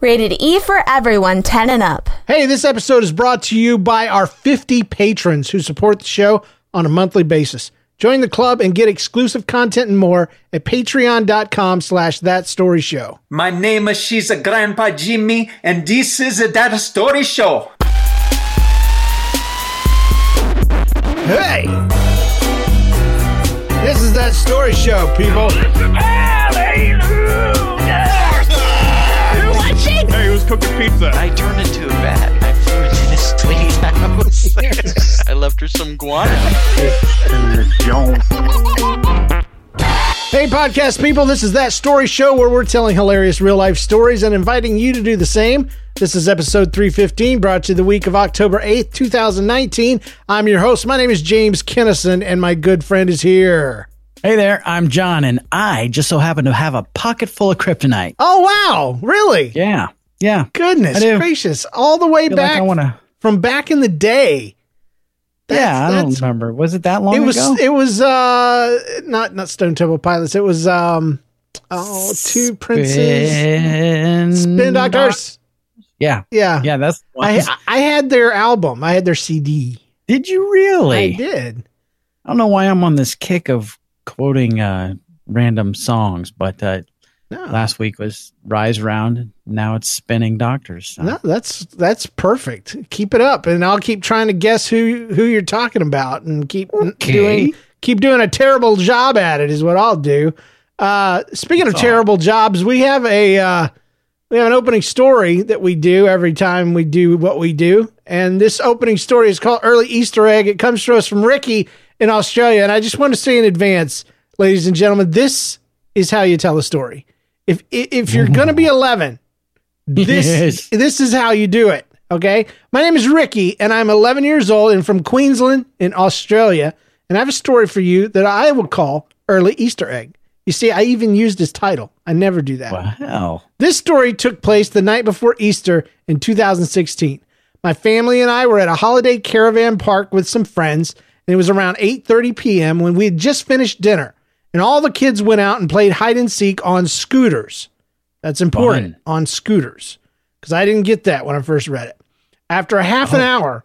Rated E for everyone, 10 and up. Hey, this episode is brought to you by our 50 patrons who support the show on a monthly basis. Join the club and get exclusive content and more at patreon.com/thatstoryshow. My name is She's Grandpa Jimmy, and this is a That Story Show. Hey! This is That Story Show, people. Hallelujah! Hey, who's cooking pizza? I turned into a bat. I flew into this lady's house. I left her some guano. Hey, podcast people, this is That Story Show, where we're telling hilarious real-life stories and inviting you to do the same. This is episode 315, brought to you the week of October 8th, 2019. I'm your host. My name is James Kennison, and my good friend is here. Hey there, I'm John, and I just so happen to have a pocket full of kryptonite. Oh, wow. Really? Yeah. Yeah. Goodness gracious. All the way back from back in the day. I don't remember. Was it that long ago? It was not Stone Temple Pilots. It was Two Princes. Spin Doctors. Yeah. Yeah. Yeah, that's one. I had their album. I had their CD. Did you really? I did. I don't know why I'm on this kick of quoting random songs, but last week was Rise Round, now it's Spinning Doctors. So. No, that's perfect. Keep it up, and I'll keep trying to guess who you're talking about, and keep doing a terrible job at it is what I'll do. Speaking of terrible jobs, we have an opening story that we do every time we do what we do, and this opening story is called Early Easter Egg. It comes to us from Ricky in Australia, and I just want to say in advance, ladies and gentlemen, this is how you tell a story. If you're going to be 11, this is how you do it, okay? My name is Ricky, and I'm 11 years old and from Queensland in Australia, and I have a story for you that I will call Early Easter Egg. You see, I even used this title. I never do that. Wow. This story took place the night before Easter in 2016. My family and I were at a holiday caravan park with some friends, and it was around 8:30 p.m. when we had just finished dinner, and all the kids went out and played hide-and-seek on scooters. That's important, on scooters, because I didn't get that when I first read it. After a half an hour,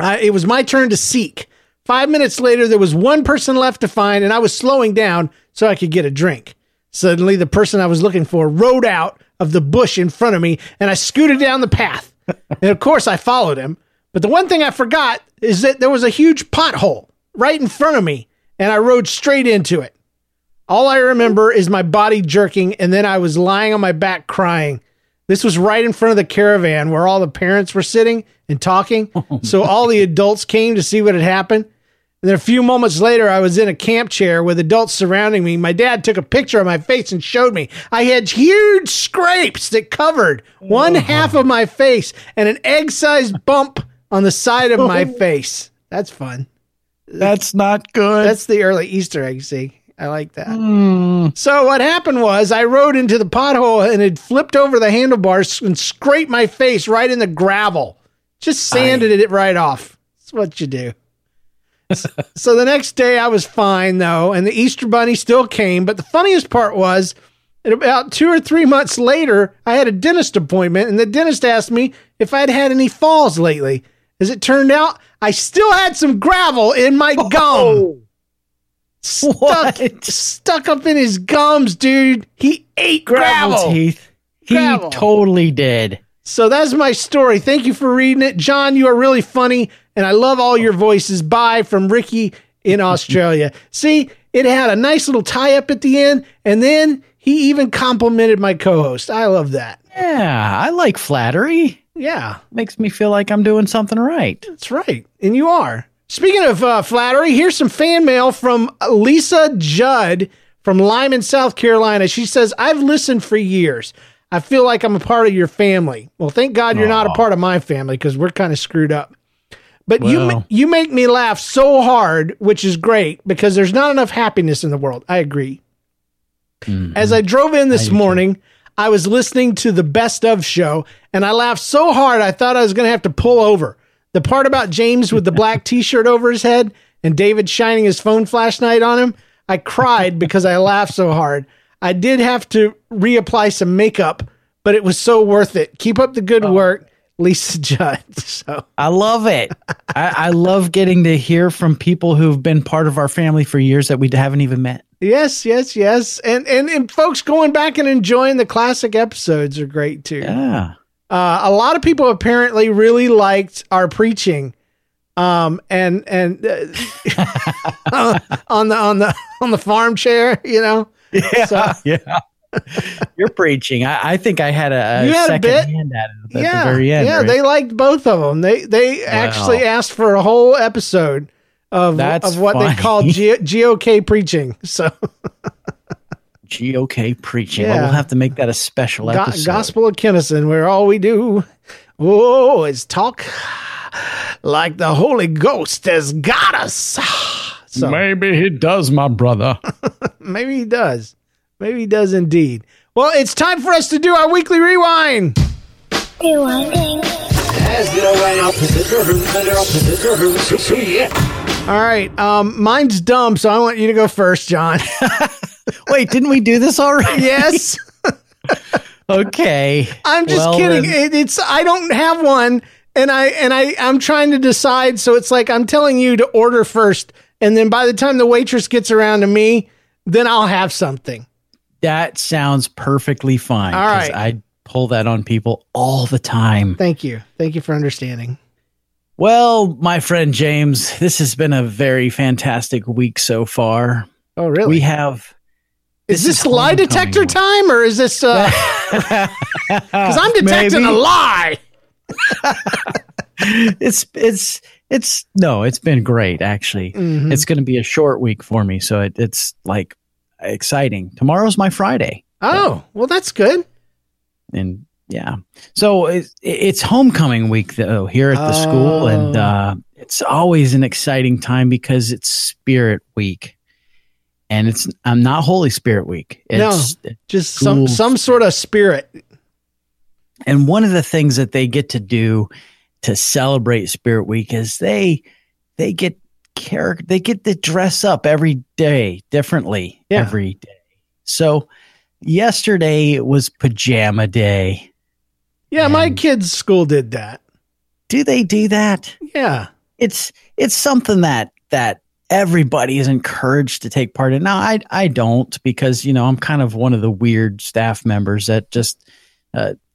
it was my turn to seek. 5 minutes later, there was one person left to find, and I was slowing down so I could get a drink. Suddenly, the person I was looking for rode out of the bush in front of me, and I scooted down the path. And, of course, I followed him. But the one thing I forgot is that there was a huge pothole right in front of me, and I rode straight into it. All I remember is my body jerking, and then I was lying on my back crying. This was right in front of the caravan where all the parents were sitting and talking, so all the adults came to see what had happened. And then a few moments later, I was in a camp chair with adults surrounding me. My dad took a picture of my face and showed me. I had huge scrapes that covered one half of my face and an egg-sized bump on the side of my face. That's fun. That's not good. That's the early Easter egg, see? I like that. So what happened was I rode into the pothole and it flipped over the handlebars and scraped my face right in the gravel. Just sanded it right off. That's what you do. So the next day I was fine, though, and the Easter bunny still came. But the funniest part was about 2 or 3 months later, I had a dentist appointment, and the dentist asked me if I'd had any falls lately. As it turned out, I still had some gravel in my gum. Stuck up in his gums, dude. He ate gravel. Teeth. Gravel. He totally did. So that's my story. Thank you for reading it. John, you are really funny, and I love all your voices. Bye, from Ricky in Australia. See, it had a nice little tie-up at the end, and then he even complimented my co-host. I love that. Yeah, I like flattery. Yeah. Makes me feel like I'm doing something right. That's right. And you are. Speaking of flattery, here's some fan mail from Lisa Judd from Lyman, South Carolina. She says, I've listened for years. I feel like I'm a part of your family. Well, thank God you're not a part of my family because we're kind of screwed up. But you make me laugh so hard, which is great because there's not enough happiness in the world. I agree. Mm-hmm. As I drove in this morning, I was listening to the Best Of show, and I laughed so hard I thought I was going to have to pull over. The part about James with the black T-shirt over his head and David shining his phone flashlight on him, I cried because I laughed so hard. I did have to reapply some makeup, but it was so worth it. Keep up the good work, Lisa Judd. So I love it. I love getting to hear from people who've been part of our family for years that we haven't even met. Yes, yes, yes. And folks going back and enjoying the classic episodes are great too. Yeah. A lot of people apparently really liked our preaching. On the farm chair, you know? Yeah. So. Yeah. You're preaching. I think I had a second hand at it at the very end. Yeah, right? They liked both of them. They actually asked for a whole episode of what funny. They call GOK preaching. So GOK preaching. Yeah. Well, we'll have to make that a special episode. Gospel of Kinnison, where all we do is talk like the Holy Ghost has got us. So, maybe he does, my brother. Maybe he does. Maybe he does indeed. Well, it's time for us to do our weekly rewind. Rewinding. All right. Mine's dumb, so I want you to go first, John. Wait, didn't we do this already? Yes. Okay. I'm just kidding. It's I don't have one, and I'm trying to decide. So it's like I'm telling you to order first, and then by the time the waitress gets around to me, then I'll have something. That sounds perfectly fine. All right. I pull that on people all the time. Thank you. Thank you for understanding. Well, my friend James, this has been a very fantastic week so far. Oh, really? We have... Is this lie detector time, or is this... Because I'm detecting a lie. It's been great, actually. Mm-hmm. It's going to be a short week for me, so it's like exciting. Tomorrow's my Friday. Oh, well, that's good. And yeah, so it's homecoming week though here at the school, and it's always an exciting time because it's Spirit Week, and I'm not Holy Spirit Week. Just some sort of spirit. And one of the things that they get to do to celebrate Spirit Week is they get to dress up every day differently every day. So yesterday was pajama day. Yeah, my kids' school did that. Do they do that? Yeah. It's something that everybody is encouraged to take part in. Now I don't, because I'm kind of one of the weird staff members that just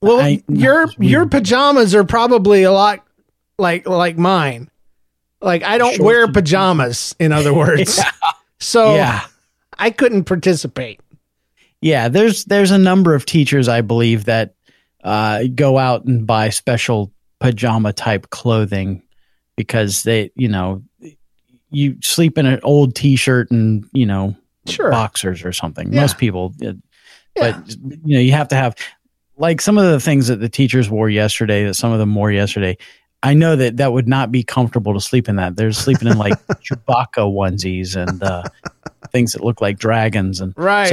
your pajamas are probably a lot like mine. Like I don't wear pajamas, in other words. So I couldn't participate. Yeah, there's a number of teachers, I believe, that go out and buy special pajama type clothing because they, you sleep in an old T-shirt and boxers or something. Yeah. Most people, but you have to have. Like some of the things that the teachers wore yesterday, that some of them wore yesterday, I know that would not be comfortable to sleep in that. They're sleeping in like Chewbacca onesies and things that look like dragons. And right.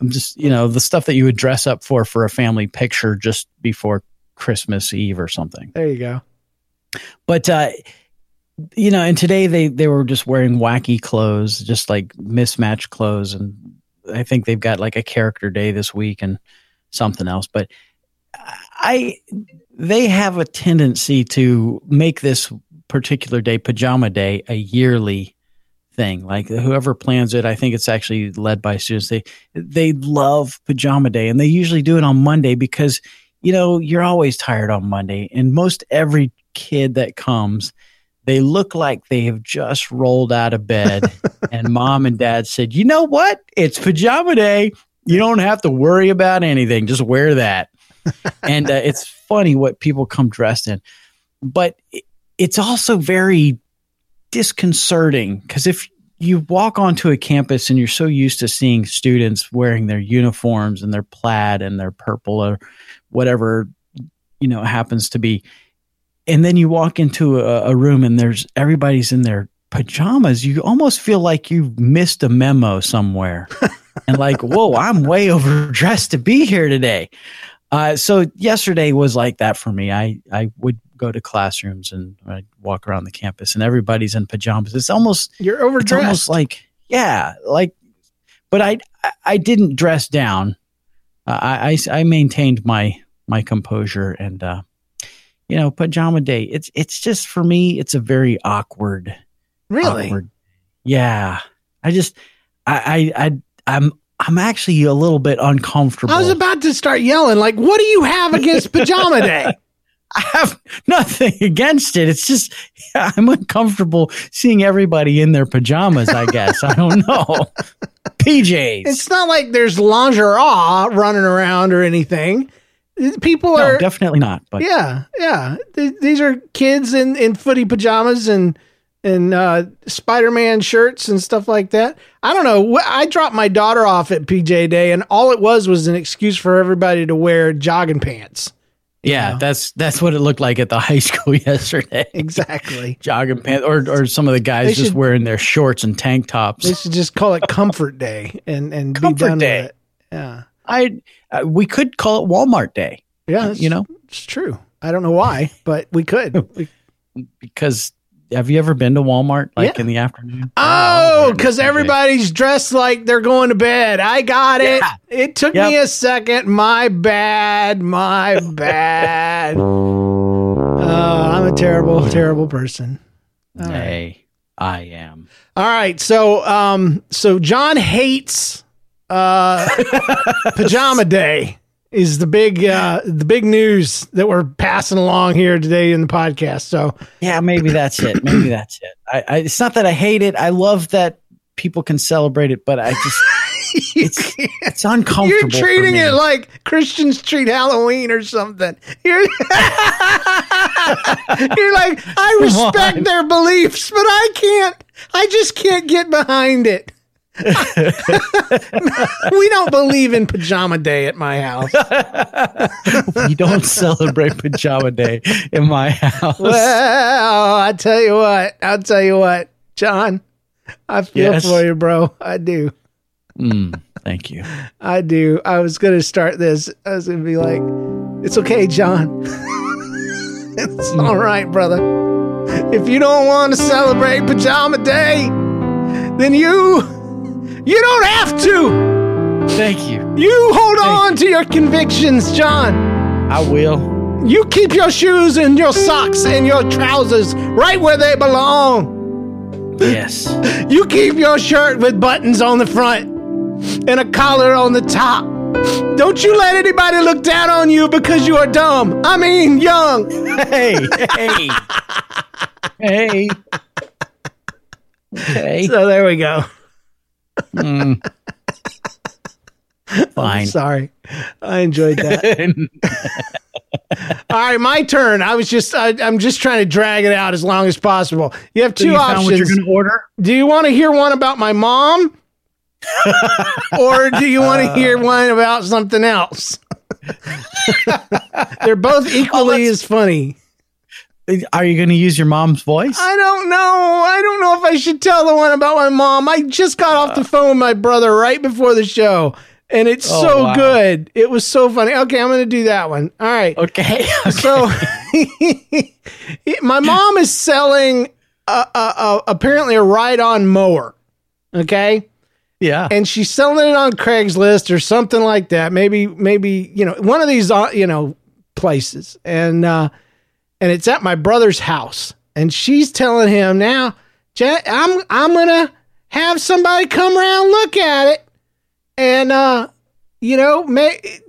I'm just, the stuff that you would dress up for a family picture just before Christmas Eve or something. There you go. But, and today they were just wearing wacky clothes, just like mismatched clothes. And I think they've got like a character day this week and something else, but they have a tendency to make this particular day, pajama day, a yearly thing. Like whoever plans it, I think it's actually led by students. They love pajama day, and they usually do it on Monday because you're always tired on Monday, and most every kid that comes, they look like they have just rolled out of bed and mom and dad said, you know what? It's pajama day. You don't have to worry about anything. Just wear that. And it's funny what people come dressed in. But it's also very disconcerting because if you walk onto a campus and you're so used to seeing students wearing their uniforms and their plaid and their purple or whatever, you know, happens to be. And then you walk into a room and there's everybody's in their pajamas. You almost feel like you missed a memo somewhere and like, whoa, I'm way overdressed to be here today. So yesterday was like that for me. I would go to classrooms and I'd walk around the campus and everybody's in pajamas. It's almost, you're overdressed. It's almost like, yeah, like, but I didn't dress down. I maintained my composure and, you know, pajama day. It's just, for me, it's a very awkward. Really? Awkward. Yeah. I'm actually a little bit uncomfortable. I was about to start yelling, like, what do you have against pajama day? I have nothing against it. It's just, yeah, I'm uncomfortable seeing everybody in their pajamas, I guess. I don't know. PJs. It's not like there's lingerie running around or anything. People are... No, definitely not. But yeah, yeah. These are kids in footy pajamas and Spider-Man shirts and stuff like that. I don't know. I dropped my daughter off at PJ Day, and all it was an excuse for everybody to wear jogging pants. Yeah, know? That's what it looked like at the high school yesterday. Exactly. Jogging pants, or some of the guys just wearing their shorts and tank tops. They should just call it Comfort Day and Comfort be done Day. With it. Yeah. We could call it Walmart Day. Yeah, you know, it's true. I don't know why, but we could. Because... Have you ever been to Walmart in the afternoon? Oh, because everybody's dressed like they're going to bed. I got it. Yeah. It took me a second. My bad. Oh, I'm a terrible, terrible person. All hey, right. I am. All right. So John hates pajama day is the big news that we're passing along here today in the podcast. So yeah, maybe that's it. Maybe that's it. It's not that I hate it. I love that people can celebrate it, but I just, it's uncomfortable. You're treating it like Christians treat Halloween or something. You're like, I respect their beliefs, but I just can't get behind it. We don't believe in pajama day at my house. We don't celebrate pajama day in my house. Well, I'll tell you what, John, I feel for you, bro. I do. Thank you. I do. I was going to start this. I was going to be like, it's okay, John. It's all right, brother. If you don't want to celebrate pajama day, then you don't have to. Thank you. You hold on to your convictions, John. I will. You keep your shoes and your socks and your trousers right where they belong. Yes. You keep your shirt with buttons on the front and a collar on the top. Don't you let anybody look down on you because you are dumb. I mean, young. Hey. Okay. So there we go. Fine. I'm sorry. I enjoyed that. All right, my turn. I'm just trying to drag it out as long as possible. You have two options. What you're going to order? Do you want to hear one about my mom? Or do you want to hear one about something else? They're both equally as funny. Are you going to use your mom's voice? I don't know. I don't know if I should tell the one about my mom. I just got off the phone with my brother right before the show, and it's good. It was so funny. Okay, I'm going to do that one. All right. Okay. So my mom is selling apparently a ride-on mower, okay? Yeah. And she's selling it on Craigslist or something like that. Maybe you know, one of these, you know, places. And it's at my brother's house, and she's telling him, now, I'm gonna have somebody come around, look at it, and you know,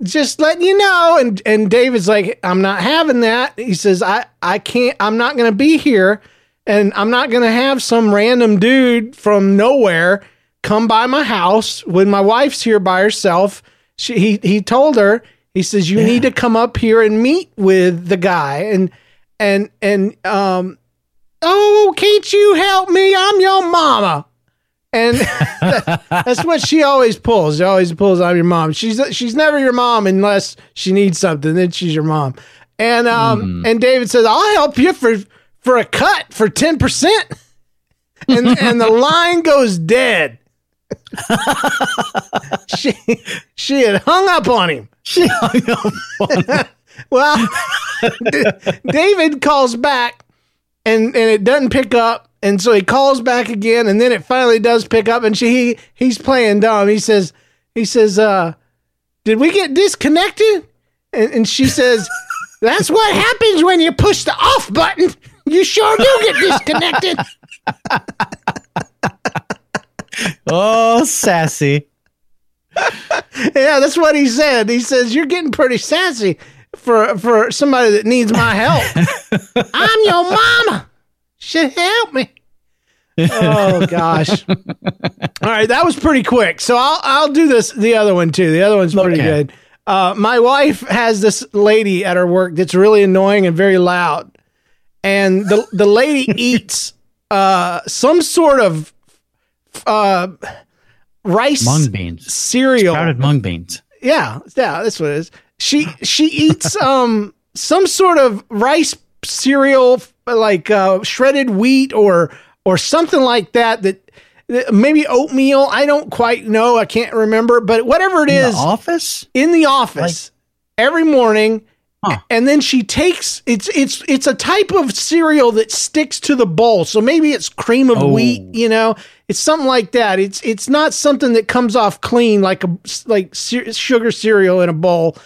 just letting you know. And David's like, I'm not having that. He says, I can't. I'm not gonna be here, and I'm not gonna have some random dude from nowhere come by my house when my wife's here by herself. He told her. He says, you need to come up here and meet with the guy and oh, can't you help me? I'm your mama. And that's what she always pulls. She always pulls on your mom. She's never your mom unless she needs something. Then she's your mom. And and David says, "I'll help you for a cut for 10%." And the line goes dead. She had hung up on him. She hung up on him. Well, David calls back, and it doesn't pick up. And so he calls back again, and then it finally does pick up. And he's playing dumb. He says, "Did we get disconnected?" And she says, "That's what happens when you push the off button. You sure do get disconnected." Oh, sassy. Yeah, that's what he said. He says, "You're getting pretty sassy for somebody that needs my help." "I'm your mama. Should help me." Oh, gosh. All right, that was pretty quick. So I'll do this, the other one, too. The other one's pretty good. My wife has this lady at her work that's really annoying and very loud. And the lady eats some sort of rice mung beans cereal, sprouted mung beans. Yeah, that's what it is. She eats some sort of rice cereal, like shredded wheat or something like that. Maybe oatmeal. I don't quite know. I can't remember. But whatever it is, in the office every morning. And then she takes it's a type of cereal that sticks to the bowl. So maybe it's cream of wheat, it's something like that. It's not something that comes off clean like sugar cereal in a bowl.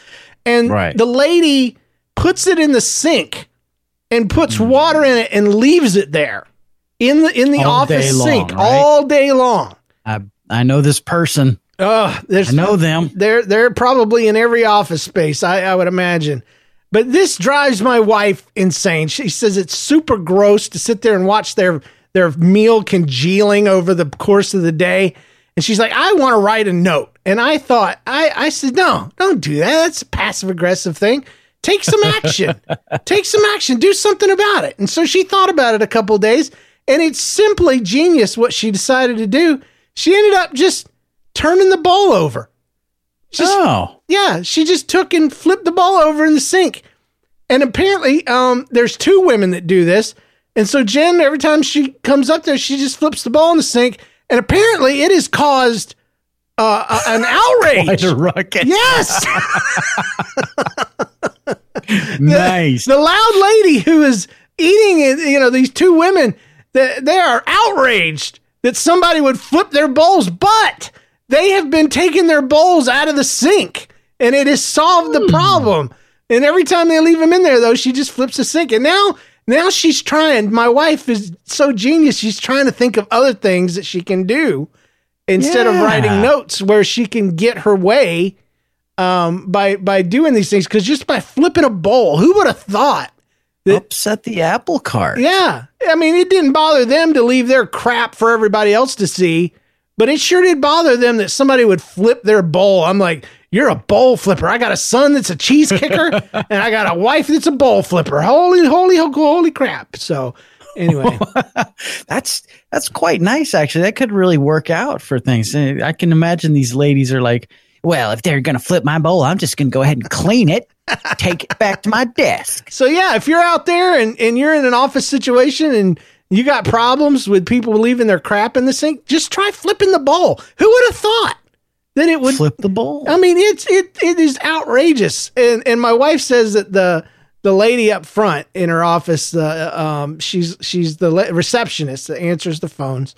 And the lady puts it in the sink and puts water in it and leaves it there in the office sink all day long. I know this person. I know them. They're probably in every office space, I would imagine. But this drives my wife insane. She says it's super gross to sit there and watch their meal congealing over the course of the day. And she's like, "I want to write a note." And I thought, I said, "No, don't do that. That's a passive-aggressive thing. Take some action. Take some action. Do something about it." And so she thought about it a couple of days, and it's simply genius what she decided to do. She ended up just turning the bowl over. She just took and flipped the ball over in the sink. And apparently, there's two women that do this. And so Jen, every time she comes up there, she just flips the ball in the sink. And apparently, it has caused an outrage. Quite a ruckus. Yes. Nice. The loud lady who is eating it, these two women, they are outraged that somebody would flip their bowls, but they have been taking their bowls out of the sink, and it has solved the problem. And every time they leave them in there, though, she just flips the sink. And now she's trying. My wife is so genius. She's trying to think of other things that she can do instead of writing notes, where she can get her way by doing these things. Because just by flipping a bowl, who would have thought? Upset the apple cart. Yeah. I mean, it didn't bother them to leave their crap for everybody else to see. But it sure did bother them that somebody would flip their bowl. I'm like, you're a bowl flipper. I got a son that's a cheese kicker, and I got a wife that's a bowl flipper. Holy crap. So anyway. That's quite nice, actually. That could really work out for things. I can imagine these ladies are like, well, if they're going to flip my bowl, I'm just going to go ahead and clean it, take it back to my desk. So yeah, if you're out there and you're in an office situation and you got problems with people leaving their crap in the sink, just try flipping the bowl. Who would have thought that it would flip the bowl? I mean, it is outrageous. And my wife says that the lady up front in her office, she's the receptionist that answers the phones,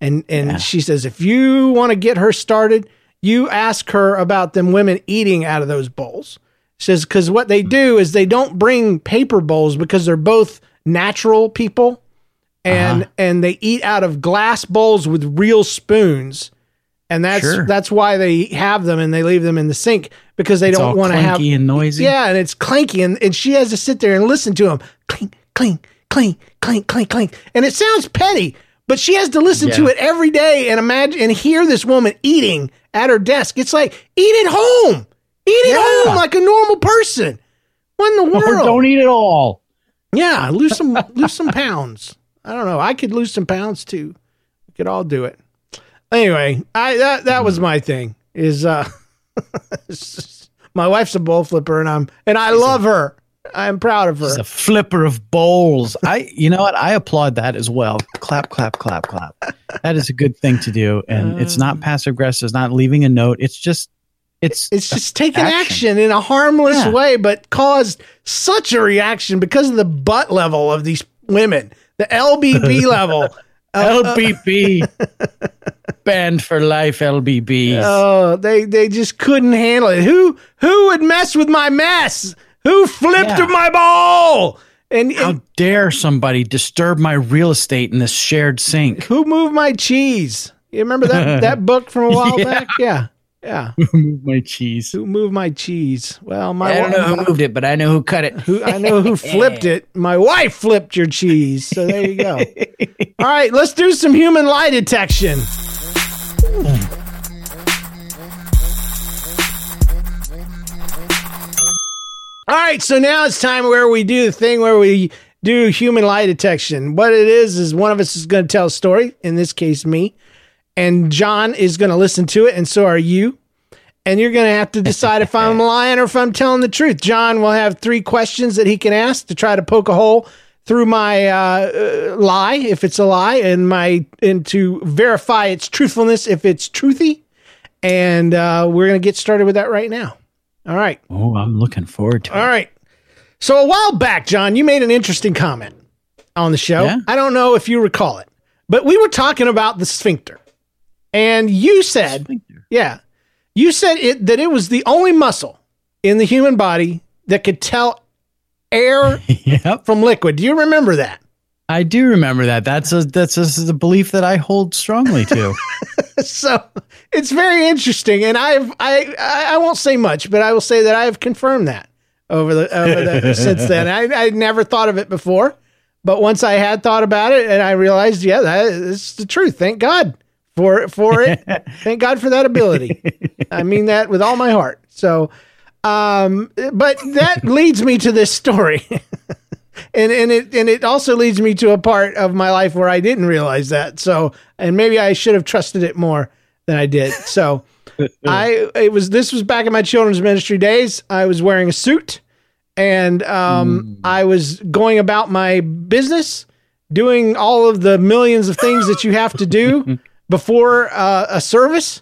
and she says if you want to get her started, you ask her about them women eating out of those bowls. She says because what they do is they don't bring paper bowls because they're both natural people. And they eat out of glass bowls with real spoons. And that's why they have them and they leave them in the sink because they don't want to have clanky and noisy. Yeah, and it's clanky and she has to sit there and listen to them. Clink, clink, clink, clink, clink, clink. And it sounds petty, but she has to listen to it every day and imagine and hear this woman eating at her desk. It's like, eat at home. Eat at home like a normal person. What in the world? Or don't eat at all. Yeah, lose some pounds. I don't know. I could lose some pounds too. We could all do it. Anyway, that was my thing. Is my wife's a bowl flipper, and I love her. I'm proud of her. She's a flipper of bowls. You know what? I applaud that as well. Clap, clap, clap, clap. That is a good thing to do, and it's not passive aggressive. It's not leaving a note. It's just. It's just taking action in a harmless way, but caused such a reaction because of the butt level of these women, the LBB level. LBB banned for life. LBB. Oh, they just couldn't handle it. Who would mess with my mess? Who flipped my ball? And how dare somebody disturb my real estate in this shared sink? Who moved my cheese? You remember that book from a while back? Yeah. Yeah. Who moved my cheese? Who moved my cheese? Well, my wife. I don't know who moved it, but I know who cut it. I know who flipped it. My wife flipped your cheese. So there you go. All right, let's do some human lie detection. All right, so now it's time where we do the thing where we do human lie detection. What it is one of us is going to tell a story, in this case, me. And John is going to listen to it, and so are you. And you're going to have to decide if I'm lying or if I'm telling the truth. John will have three questions that he can ask to try to poke a hole through my lie, if it's a lie, and to verify its truthfulness if it's truthy. And we're going to get started with that right now. All right. Oh, I'm looking forward to it. All right. So a while back, John, you made an interesting comment on the show. Yeah? I don't know if you recall it, but we were talking about the sphincter. And you said, that it was the only muscle in the human body that could tell air from liquid. Do you remember that? I do remember that. That's a belief that I hold strongly to. So it's very interesting. And I won't say much, but I will say that I have confirmed that over the since then. I never thought of it before, but once I had thought about it and I realized, that's the truth. Thank God. For it. Thank God for that ability. I mean that with all my heart. So, but that leads me to this story. and it also leads me to a part of my life where I didn't realize that. So, and maybe I should have trusted it more than I did. So this was back in my children's ministry days. I was wearing a suit and, I was going about my business doing all of the millions of things that you have to do before a service,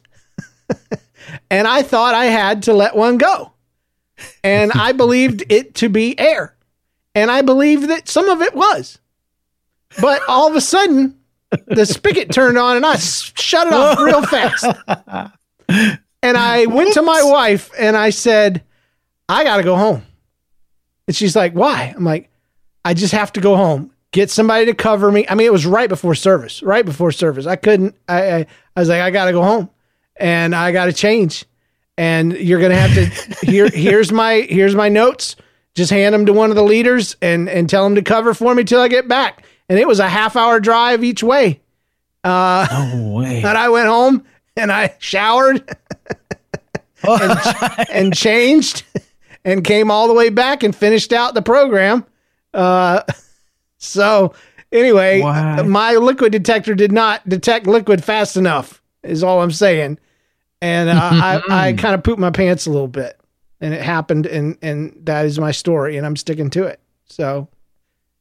and I thought I had to let one go, and I believed it to be air, and I believed that some of it was, but all of a sudden the spigot turned on and I shut it off real fast, and I went to my wife and I said, I gotta go home. And she's like, why? I'm like, I just have to go home. Get somebody to cover me. I mean, it was right before service. I couldn't, I was like, I got to go home and I got to change. And you're going to have to, here's my notes. Just hand them to one of the leaders and tell them to cover for me till I get back. And it was a half-hour drive each way. No way. And I went home and I showered and changed and came all the way back and finished out the program. So anyway, my liquid detector did not detect liquid fast enough is all I'm saying. And I kind of pooped my pants a little bit and it happened. And that is my story and I'm sticking to it. So,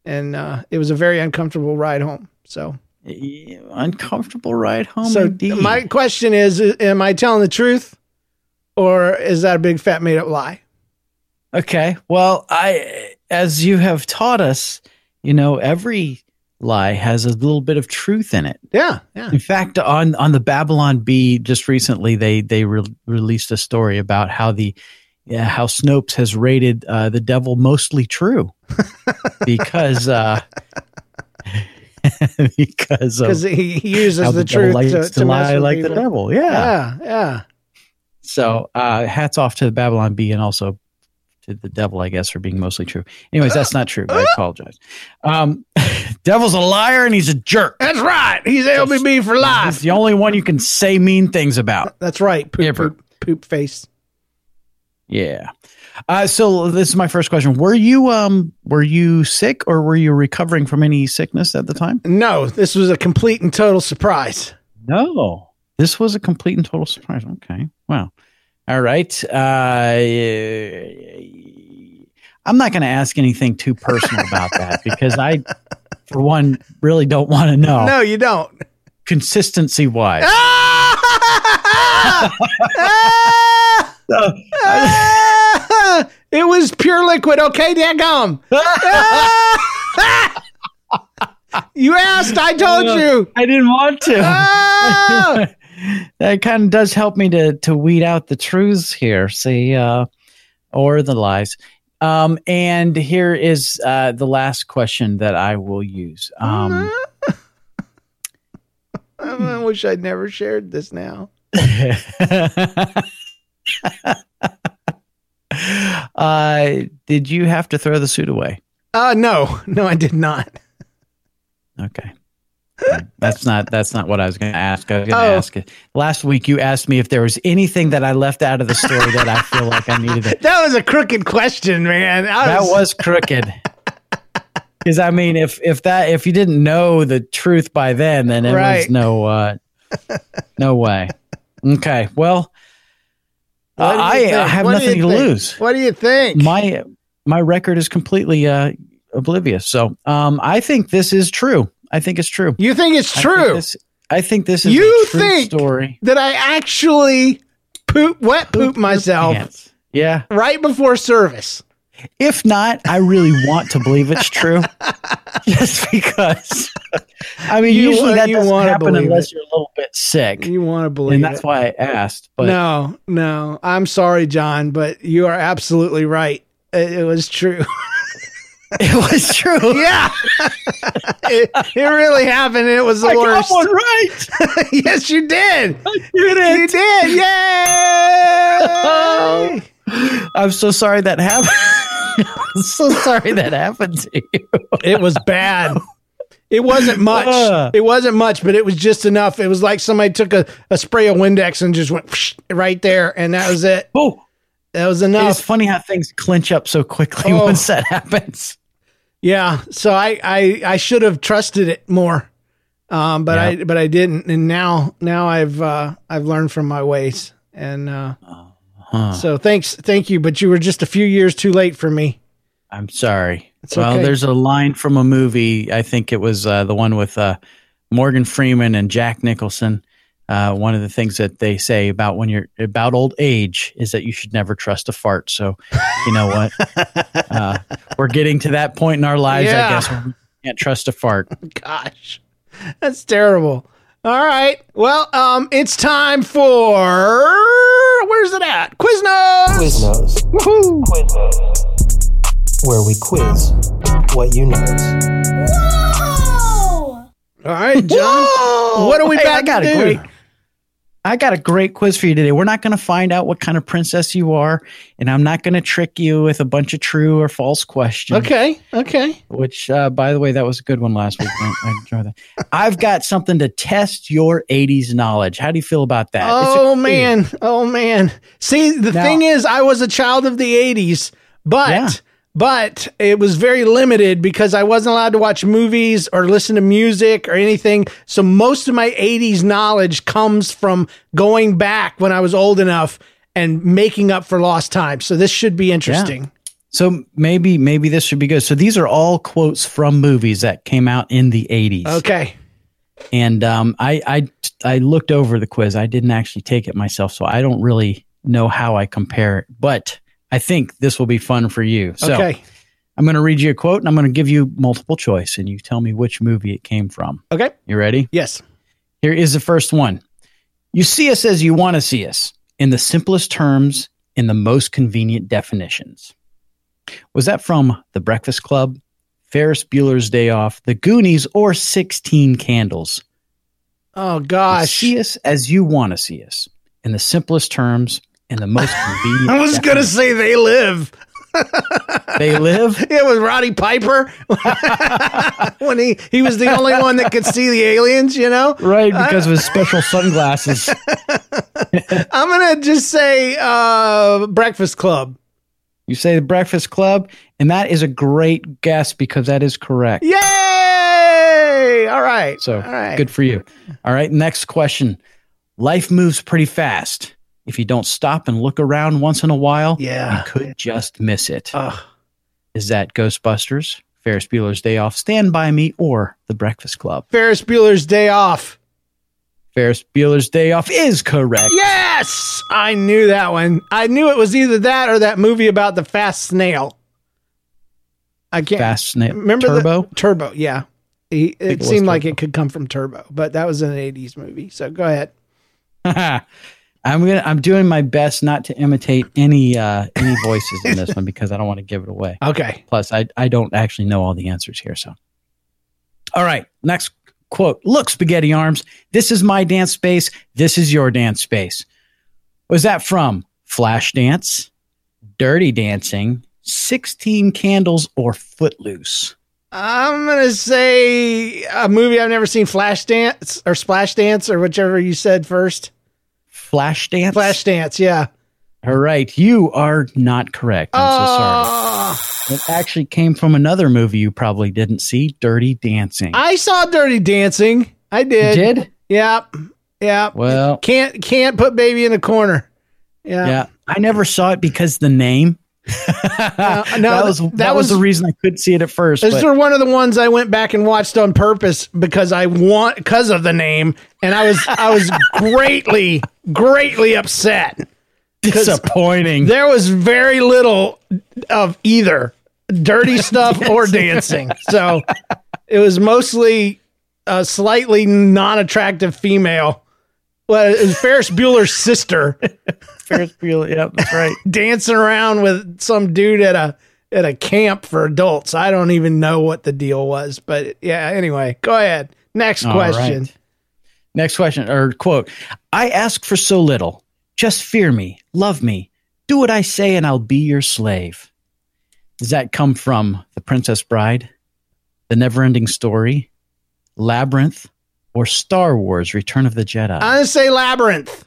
and it was a very uncomfortable ride home. So uncomfortable ride home. So indeed. My question is, am I telling the truth or is that a big fat made up lie? Okay. Well, as you have taught us, you know, every lie has a little bit of truth in it. Yeah, yeah. In fact, on the Babylon Bee just recently, they released a story about how how Snopes has rated the devil mostly true because he uses the truth to lie like people. The devil. Yeah, yeah, yeah. So hats off to the Babylon Bee and also the devil, I guess, for being mostly true. Anyways, that's not true. I apologize. Devil's a liar and he's a jerk. That's right. He's LBB for life. He's the only one you can say mean things about. That's right. Poop face. Yeah. So this is my first question. Were you sick or were you recovering from any sickness at the time? No, this was a complete and total surprise. No. This was a complete and total surprise. Okay. Wow. All right. I'm not going to ask anything too personal about that because I, for one, really don't want to know. No, you don't. Consistency-wise. It was pure liquid. Okay, dadgum. You asked. I told you. I didn't want to. That kind of does help me to weed out the truths here, see, or the lies. And here is the last question that I will use. I wish I'd never shared this now. Did you have to throw the suit away? No, I did not. Okay. That's not what I was going to ask. I was going to ask it. Last week you asked me if there was anything that I left out of the story that I feel like I needed it. That was a crooked question, man. That was crooked. Because I mean, if you didn't know the truth by then there was no way. Okay, well, I have nothing to lose. What do you think? My record is completely oblivious. So I think this is true. I think it's true. You think it's true? I think this is you a true think story. That I actually poop myself. Pants. Yeah. Right before service. If not, I really want to believe it's true. Just because. I mean, usually that doesn't happen unless you're a little bit sick. You want to believe it. And that's why I asked. But No. I'm sorry, John, but you are absolutely right. It was true. It was true. Yeah. It really happened. It was the worst. I got one right. Yes, you did. I did it. You did. Yay! I'm so sorry that happened. I'm so sorry that happened to you. It was bad. It wasn't much. It wasn't much, but it was just enough. It was like somebody took a spray of Windex and just went right there, and that was it. Oh. That was enough. It's funny how things clinch up so quickly once that happens. Yeah, so I should have trusted it more, but I didn't, and now I've learned from my ways, and so thank you, but you were just a few years too late for me. I'm sorry. It's well, okay. There's a line from a movie. I think it was the one with Morgan Freeman and Jack Nicholson. One of the things that they say about when you're about old age is that you should never trust a fart. So, you know what? We're getting to that point in our lives, I guess, where we can't trust a fart. Gosh, that's terrible. All right. Well, it's time for where's it at? Quiznos. Woohoo! Quiznos. Where we quiz what you know. All right, John. What are we back to do? I got a great quiz for you today. We're not going to find out what kind of princess you are, and I'm not going to trick you with a bunch of true or false questions. Okay. Which, by the way, that was a good one last week. I enjoyed that. I've got something to test your 80s knowledge. How do you feel about that? Oh, man. See, the thing is, I was a child of the 80s, but it was very limited because I wasn't allowed to watch movies or listen to music or anything. So most of my 80s knowledge comes from going back when I was old enough and making up for lost time. So this should be interesting. Yeah. So maybe this should be good. So these are all quotes from movies that came out in the 80s. Okay. And I looked over the quiz. I didn't actually take it myself, so I don't really know how I compare it. But I think this will be fun for you. So okay. I'm going to read you a quote, and I'm going to give you multiple choice, and you tell me which movie it came from. Okay. You ready? Yes. Here is the first one. You see us as you want to see us, in the simplest terms, in the most convenient definitions. Was that from The Breakfast Club, Ferris Bueller's Day Off, The Goonies, or 16 Candles? Oh, gosh. You see us as you want to see us, in the simplest terms, in the most convenient. I was going to say They Live. They Live? It was Roddy Piper. When he was the only one that could see the aliens, you know? Right, because of his special sunglasses. I'm going to just say Breakfast Club. You say The Breakfast Club, and that is a great guess because that is correct. Yay! All right. So, all right. Good for you. All right, next question. Life moves pretty fast. If you don't stop and look around once in a while, you could just miss it. Ugh. Is that Ghostbusters, Ferris Bueller's Day Off, Stand By Me, or The Breakfast Club? Ferris Bueller's Day Off. Ferris Bueller's Day Off is correct. Yes! I knew that one. I knew it was either that or that movie about the fast snail. I can't. Fast snail. Remember Turbo? Turbo, yeah. It seemed like it could come from Turbo, but that was an 80s movie. So go ahead. I'm doing my best not to imitate any voices in this one because I don't want to give it away. Okay. Plus, I don't actually know all the answers here. So, all right. Next quote. Look, Spaghetti Arms, this is my dance space. This is your dance space. What was that from? Flashdance, Dirty Dancing, 16 Candles, or Footloose? I'm going to say a movie I've never seen, Flashdance or Splashdance or whichever you said first. Flashdance? Flashdance, yeah. All right. You are not correct. I'm so sorry. It actually came from another movie you probably didn't see, Dirty Dancing. I saw Dirty Dancing. I did. You did? Yep. Yep. Well. Can't put baby in the corner. Yeah. Yeah. I never saw it because the name. No, that was the reason I couldn't see it at first. These are one of the ones I went back and watched on purpose because of the name, and I was greatly upset. Disappointing. There was very little of either dirty stuff or dancing, so it was mostly a slightly non-attractive female. Well, it was Ferris Bueller's sister. Ferris Bueller, yeah, that's right. Dancing around with some dude at a camp for adults. I don't even know what the deal was, but yeah, anyway, go ahead. Next question. Right. Next question, or quote. I ask for so little. Just fear me, love me, do what I say, and I'll be your slave. Does that come from The Princess Bride, The NeverEnding Story, Labyrinth, or Star Wars: Return of the Jedi? I'm going to say Labyrinth.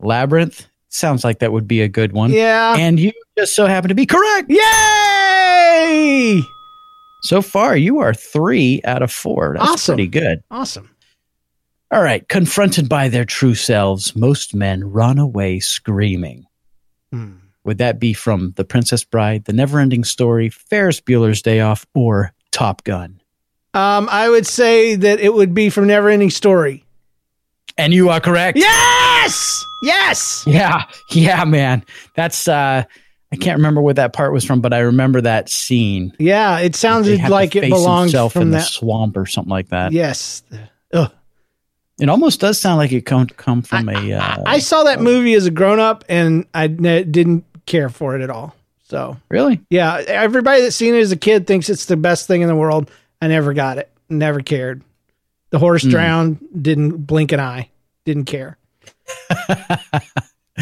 Labyrinth? Sounds like that would be a good one. Yeah. And you just so happen to be correct. Yay! So far, you are 3 out of 4. That's awesome. Pretty good. Awesome. All right. Confronted by their true selves, most men run away screaming. Hmm. Would that be from The Princess Bride, The NeverEnding Story, Ferris Bueller's Day Off, or Top Gun? I would say that it would be from NeverEnding Story. And you are correct. Yes! Yes! Yeah. Yeah, man. That's, I can't remember what that part was from, but I remember that scene. Yeah, it sounded like it belonged from that. The swamp or something like that. Yes. Ugh. It almost does sound like it come from I saw that movie as a grown-up, and I didn't care for it at all. So really? Yeah. Everybody that's seen it as a kid thinks it's the best thing in the world. I never got it. Never cared. The horse drowned. Didn't blink an eye. Didn't care.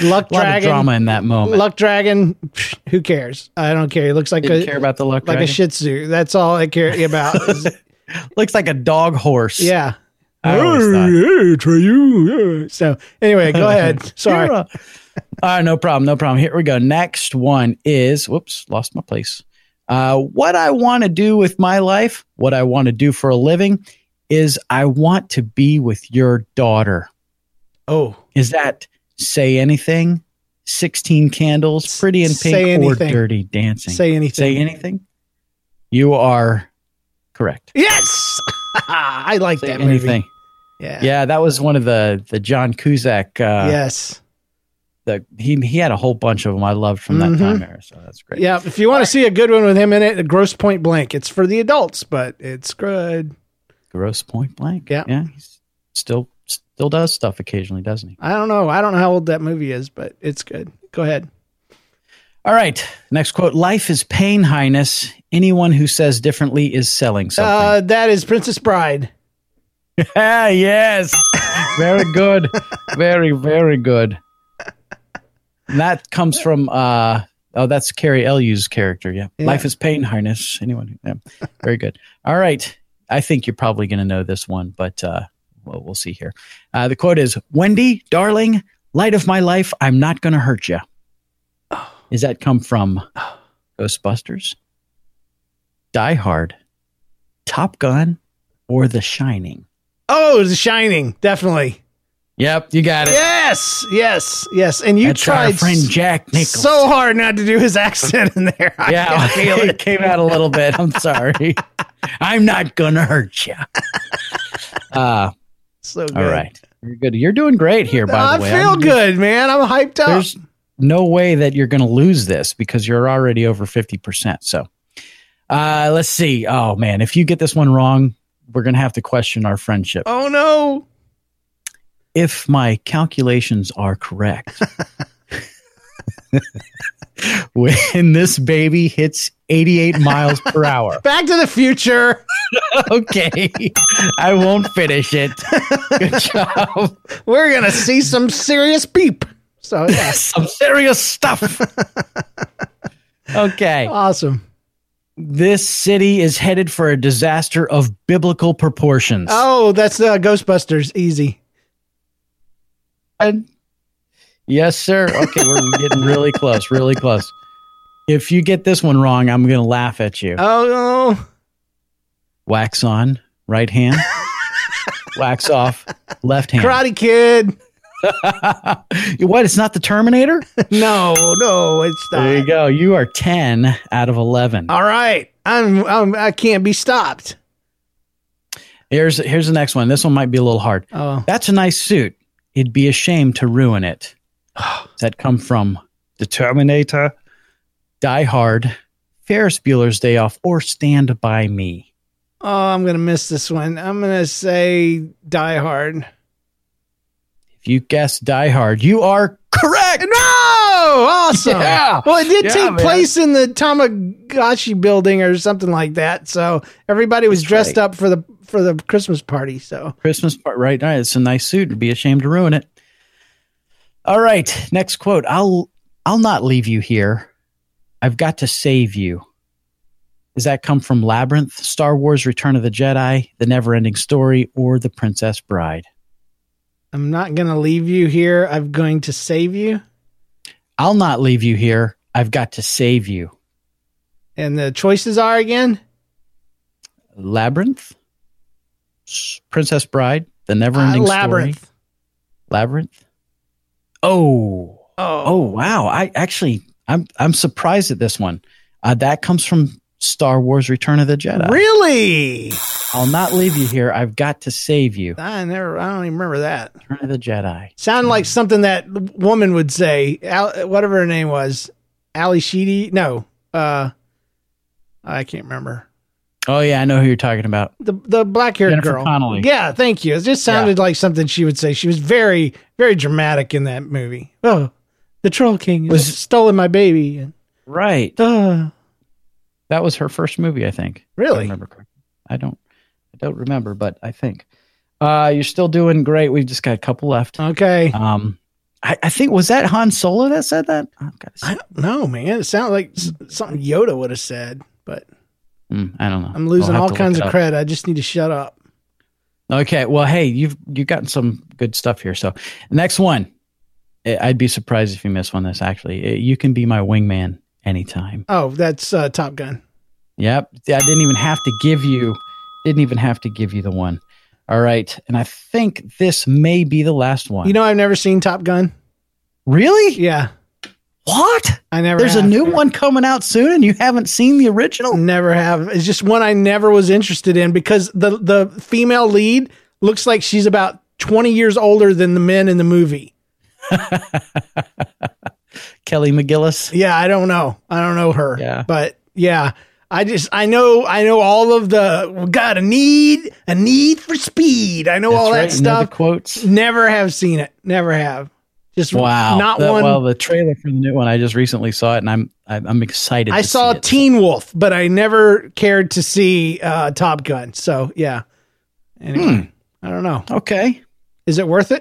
Luck Dragon. A lot of drama in that moment. Luck Dragon. Psh, who cares? I don't care. He looks like didn't care about the Luck Dragon. Like a Shih Tzu. That's all I care about. Looks like a dog horse. Yeah. So anyway, go ahead. Sorry. No problem. Here we go. Next one is. Whoops, lost my place. What I want to do with my life, what I want to do for a living, is I want to be with your daughter. Oh. Is that Say Anything, 16 Candles, Pretty in Pink, or Dirty Dancing? Say Anything. Say Anything? You are correct. Yes! I like Say that Anything. Movie. Yeah. Yeah, that was one of the John Cusack. Yes. He had a whole bunch of them I loved from that time era, so that's great. Yeah, if you want to see a good one with him in it, Gross Pointe Blank. It's for the adults, but it's good. Gross Pointe Blank. Yeah, yeah. He's still does stuff occasionally, doesn't he? I don't know. I don't know how old that movie is, but it's good. Go ahead. All right. Next quote: "Life is pain, Highness. Anyone who says differently is selling something." That is Princess Bride. Yes. Very good. Very, very good. And that comes from, that's Carrie Ellew's character. Yeah. Life is pain, Highness. Anyone? Yeah. Very good. All right. I think you're probably going to know this one, but we'll see here. The quote is, "Wendy, darling, light of my life, I'm not going to hurt you." Does that come from Ghostbusters, Die Hard, Top Gun, or The Shining? Oh, The Shining. Definitely. Yep, you got it. Yes. And you That's tried our friend Jack Nicholson so hard not to do his accent in there. I feel it came out a little bit. I'm sorry. I'm not gonna hurt you. So good. All right, you're good. You're doing great here. By the way, I feel good, man. I'm hyped up. There's no way that you're gonna lose this because you're already over 50%. So, let's see. Oh man, if you get this one wrong, we're gonna have to question our friendship. Oh no. If my calculations are correct, when this baby hits 88 miles per hour. Back to the Future. Okay. I won't finish it. Good job. We're going to see some serious beep. So, yeah. Some serious stuff. Okay. Awesome. This city is headed for a disaster of biblical proportions. Oh, that's Ghostbusters. Easy. Yes, sir. Okay, we're getting really close, really close. If you get this one wrong, I'm going to laugh at you. Oh, no. Wax on, right hand. Wax off, left hand. Karate Kid. What? It's not The Terminator? No, it's not. There you go. You are 10 out of 11. All right. I can't be stopped. Here's the next one. This one might be a little hard. Oh. That's a nice suit. It'd be a shame to ruin it. Does that come from The Terminator, Die Hard, Ferris Bueller's Day Off, or Stand By Me? Oh, I'm going to miss this one. I'm going to say Die Hard. If you guessed Die Hard, you are correct. No! Awesome. Yeah. Well, it did take place in the Tamagotchi building or something like that. So everybody was dressed up for the Christmas party. So right. All right. It's a nice suit. It'd be a shame to ruin it. All right. Next quote. I'll not leave you here. I've got to save you. Does that come from Labyrinth, Star Wars: Return of the Jedi, The NeverEnding Story, or The Princess Bride? I'm not going to leave you here. I'm going to save you. I'll not leave you here. I've got to save you. And the choices are again? Labyrinth, Princess Bride, The NeverEnding Story. Labyrinth. Oh, wow. I'm surprised at this one. That comes from Star Wars: Return of the Jedi. Really? I'll not leave you here. I've got to save you. I don't even remember that. Return of the Jedi. Sound like something that woman would say. Whatever her name was, Ali Sheedy. No, I can't remember. Oh yeah, I know who you're talking about. The black haired girl. Jennifer Connelly. Yeah, thank you. It just sounded like something she would say. She was very, very dramatic in that movie. Oh, the Troll King was stolen my baby. Right. That was her first movie, I think. Really? I don't remember, but I think. You're still doing great. We've just got a couple left. Okay. I think, was that Han Solo that said that? I don't know, man. It sounded like something Yoda would have said, but I don't know. I'm losing all kinds of credit. I just need to shut up. Okay. Well, hey, you've gotten some good stuff here. So next one. I'd be surprised if you miss one this, actually. You can be my wingman anytime. Oh, that's Top Gun. Yep. I didn't even have to give you the one. All right. And I think this may be the last one. You know, I've never seen Top Gun. Really? Yeah. What? I never There's have. A new one coming out soon and you haven't seen the original? Never have. It's just one I never was interested in because the female lead looks like she's about 20 years older than the men in the movie. Kelly McGillis? Yeah, I don't know. I don't know her. Yeah. But yeah. I know all of the God, a need for speed. I know all that stuff. Quotes. Never have seen it. Never have. Just wow. Not one. Well, the trailer for the new one. I just recently saw it, and I'm excited. I saw Teen Wolf, but I never cared to see Top Gun. So yeah. Anyway, I don't know. Okay. Is it worth it?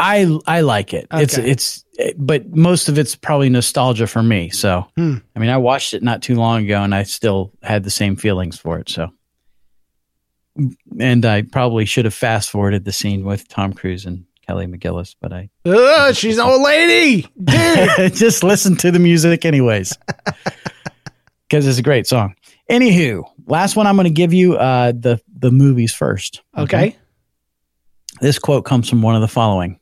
I like it. Okay. It's but most of it's probably nostalgia for me. So I mean, I watched it not too long ago, and I still had the same feelings for it. So, and I probably should have fast forwarded the scene with Tom Cruise and Kelly McGillis, but she's an old lady. Dude. Just listen to the music, anyways, because it's a great song. Anywho, last one I'm going to give you the movies first. Okay. This quote comes from one of the following: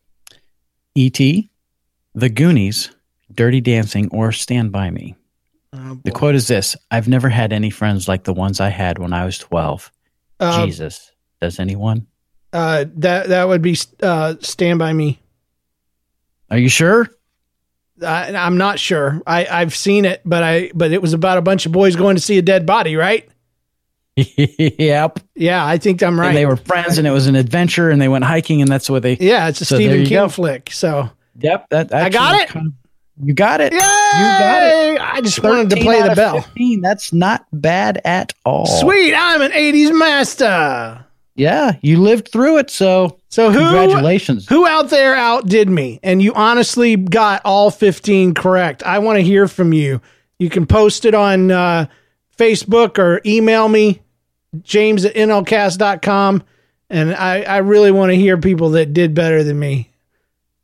E.T., The Goonies, Dirty Dancing, or Stand By Me. Oh, the quote is this: I've never had any friends like the ones I had when I was 12. Jesus. Does anyone? That would be Stand By Me. Are you sure? I'm not sure. I've seen it, but it was about a bunch of boys going to see a dead body, right? Yep. Yeah, I think I'm right. And they were friends, and it was an adventure, and they went hiking, and that's what they. Yeah, it's a Stephen King flick. So. Yep. I got it. You got it. Yay! You got it. I just wanted to play the bell. 15, that's not bad at all. Sweet, I'm an 80s master. Yeah, you lived through it, so congratulations. Who out there outdid me? And you honestly got all 15 correct. I want to hear from you. You can post it on Facebook or email me, james@nlcast.com. And I really want to hear people that did better than me.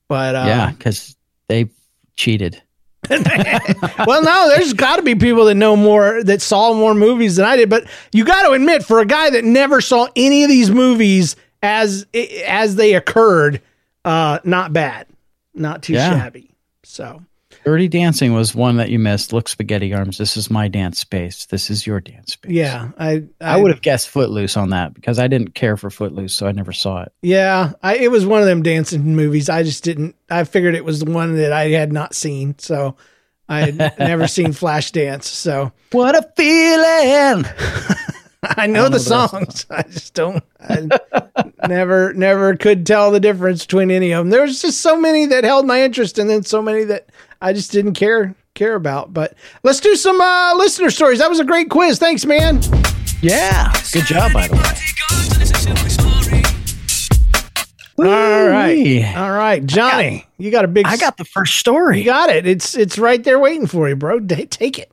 But yeah, because they cheated. Well, no, there's got to be people that know more, that saw more movies than I did. But you got to admit, for a guy that never saw any of these movies as they occurred, not bad, not too shabby. So, Dirty Dancing was one that you missed. Look, spaghetti arms. This is my dance space. This is your dance space. Yeah, I would have guessed Footloose on that because I didn't care for Footloose, so I never saw it. Yeah, it was one of them dancing movies. I just didn't. I figured it was the one that I had not seen, so I had never seen Flashdance. So what a feeling! I know the songs. I just don't. I never could tell the difference between any of them. There was just so many that held my interest, and then so many that I just didn't care about. But let's do some listener stories. That was a great quiz. Thanks, man. Yeah. Good job, by the way. Woo-wee. All right. Johnny, you got a big... I got the first story. You got it. It's right there waiting for you, bro. Take it.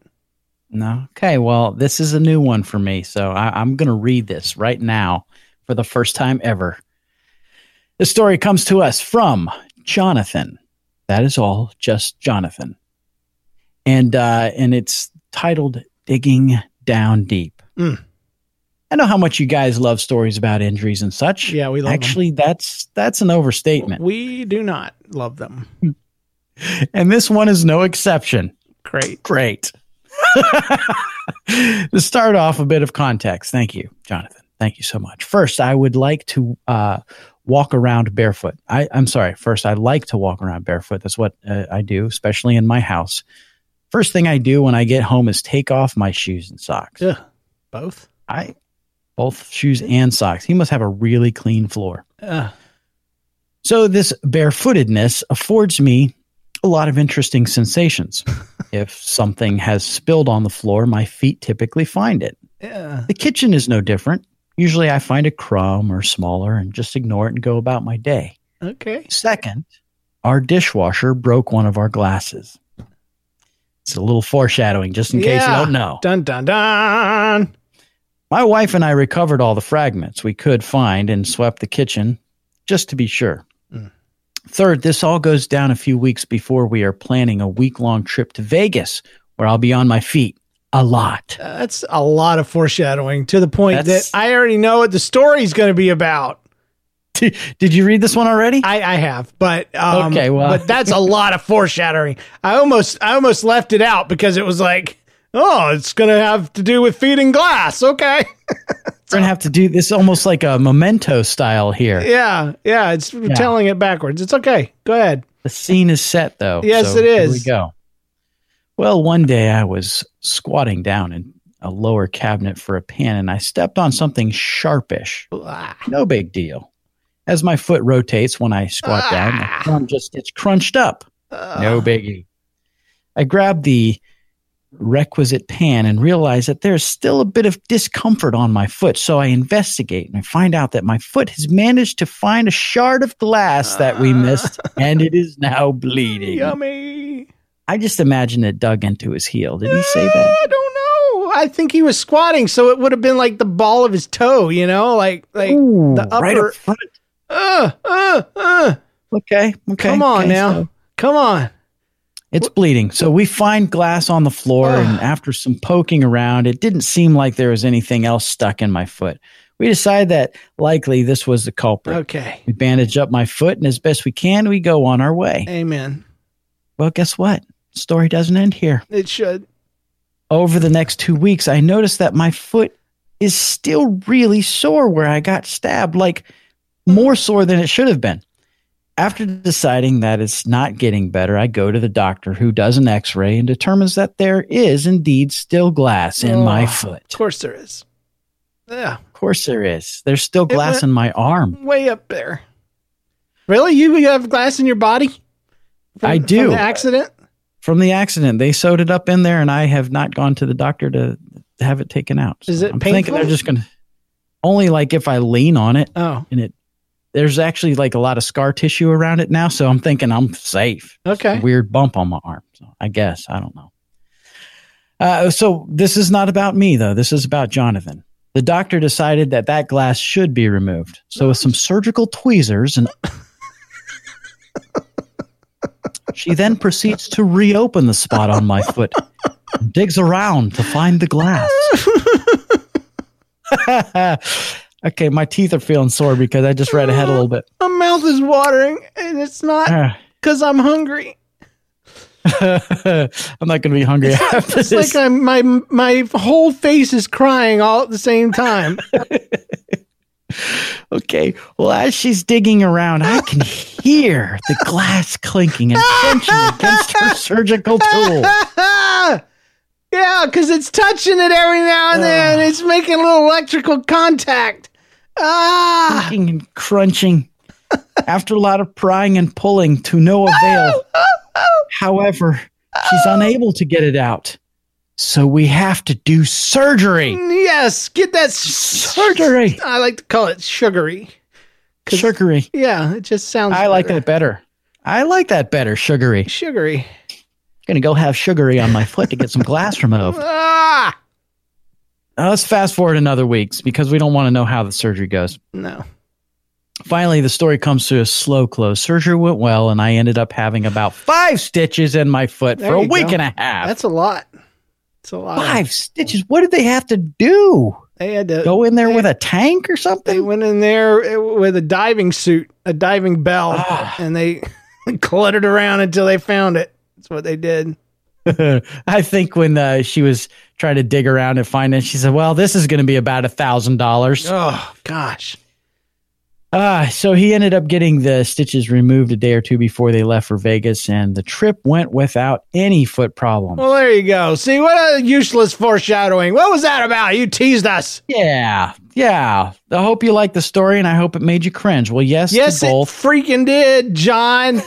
No. Okay. Well, this is a new one for me. So I'm going to read this right now for the first time ever. The story comes to us from Jonathan. That is all, just Jonathan. And it's titled Digging Down Deep. Mm. I know how much you guys love stories about injuries and such. Yeah, we love them. That's an overstatement. We do not love them. And this one is no exception. Great. To start off, a bit of context. Thank you, Jonathan. Thank you so much. First, I would like to... walk around barefoot. I'm sorry. First, I like to walk around barefoot. That's what I do, especially in my house. First thing I do when I get home is take off my shoes and socks. Ugh, both? Both shoes and socks. He must have a really clean floor. Ugh. So this barefootedness affords me a lot of interesting sensations. If something has spilled on the floor, my feet typically find it. Yeah. The kitchen is no different. Usually I find a crumb or smaller and just ignore it and go about my day. Okay. Second, our dishwasher broke one of our glasses. It's a little foreshadowing just in case you don't know. Dun, dun, dun. My wife and I recovered all the fragments we could find and swept the kitchen just to be sure. Mm. Third, this all goes down a few weeks before we are planning a week-long trip to Vegas where I'll be on my feet. A lot. That's a lot of foreshadowing to the point that I already know what the story's going to be about. Did you read this one already? I have, but okay. Well, but that's a lot of foreshadowing. I almost left it out because it was like, oh, it's going to have to do with feeding glass. Okay, we're going to have to do this almost like a Memento style here. Yeah. It's telling it backwards. It's okay. Go ahead. The scene is set though. Yes, so it is. Here we go. Well, one day I was squatting down in a lower cabinet for a pan, and I stepped on something sharpish. No big deal. As my foot rotates when I squat down, my thumb just gets crunched up. No biggie. I grabbed the requisite pan and realize that there's still a bit of discomfort on my foot, so I investigate and I find out that my foot has managed to find a shard of glass that we missed, and it is now bleeding. Yummy. I just imagine it dug into his heel. Did he say that? I don't know. I think he was squatting, so it would have been like the ball of his toe, you know, like ooh, the upper. Right up front. Okay. Come on now. So, come on. It's bleeding. So we find glass on the floor, and after some poking around, it didn't seem like there was anything else stuck in my foot. We decide that likely this was the culprit. Okay. We bandage up my foot, and as best we can, we go on our way. Amen. Well, guess what? Story doesn't end here. It should. Over the next 2 weeks, I noticed that my foot is still really sore where I got stabbed, like more sore than it should have been. After deciding that it's not getting better, I go to the doctor, who does an x-ray and determines that there is indeed still glass in my foot. Of course there is. Yeah. Of course there is. There's still glass in my arm. Way up there. Really? You have glass in your body? I do. From the accident? From the accident. They sewed it up in there, and I have not gone to the doctor to have it taken out. So is it painful? I'm thinking they're just going to... Only like if I lean on it and it... There's actually like a lot of scar tissue around it now, so I'm thinking I'm safe. Okay. Weird bump on my arm, so I guess. I don't know. So this is not about me, though. This is about Jonathan. The doctor decided that that glass should be removed. So with some surgical tweezers, and she then proceeds to reopen the spot on my foot, and digs around to find the glass. Okay, my teeth are feeling sore because I just read ahead a little bit. My mouth is watering, and it's not because I'm hungry. I'm not going to be hungry after this. It's like my whole face is crying all at the same time. Okay, well, as she's digging around, I can hear the glass clinking and crunching against her surgical tool. Yeah, because it's touching it every now and then. It's making a little electrical contact. Ah! Clicking and crunching. After a lot of prying and pulling to no avail. However, she's unable to get it out. So we have to do surgery. Yes, get that surgery. I like to call it sugary. Sugary. Yeah, it just sounds I better. Like that better. I like that better, sugary. Sugary. Going to go have sugary on my foot to get some glass removed. Now let's fast forward another week because we don't want to know how the surgery goes. No. Finally, the story comes to a slow close. Surgery went well, and I ended up having about 5 stitches in my foot there for a week and a half. That's a lot. It's a lot. 5 stitches. What did they have to do? They had to go in there with a tank or something. They went in there with a diving suit, a diving bell, and they cluttered around until they found it. That's what they did. I think when she was trying to dig around and find it, she said, well, this is going to be about $1,000. Oh, gosh. So he ended up getting the stitches removed a day or two before they left for Vegas, and the trip went without any foot problems. Well, there you go. See, what a useless foreshadowing. What was that about? You teased us. Yeah. I hope you liked the story, and I hope it made you cringe. Well, yes, to both. It freaking did, John.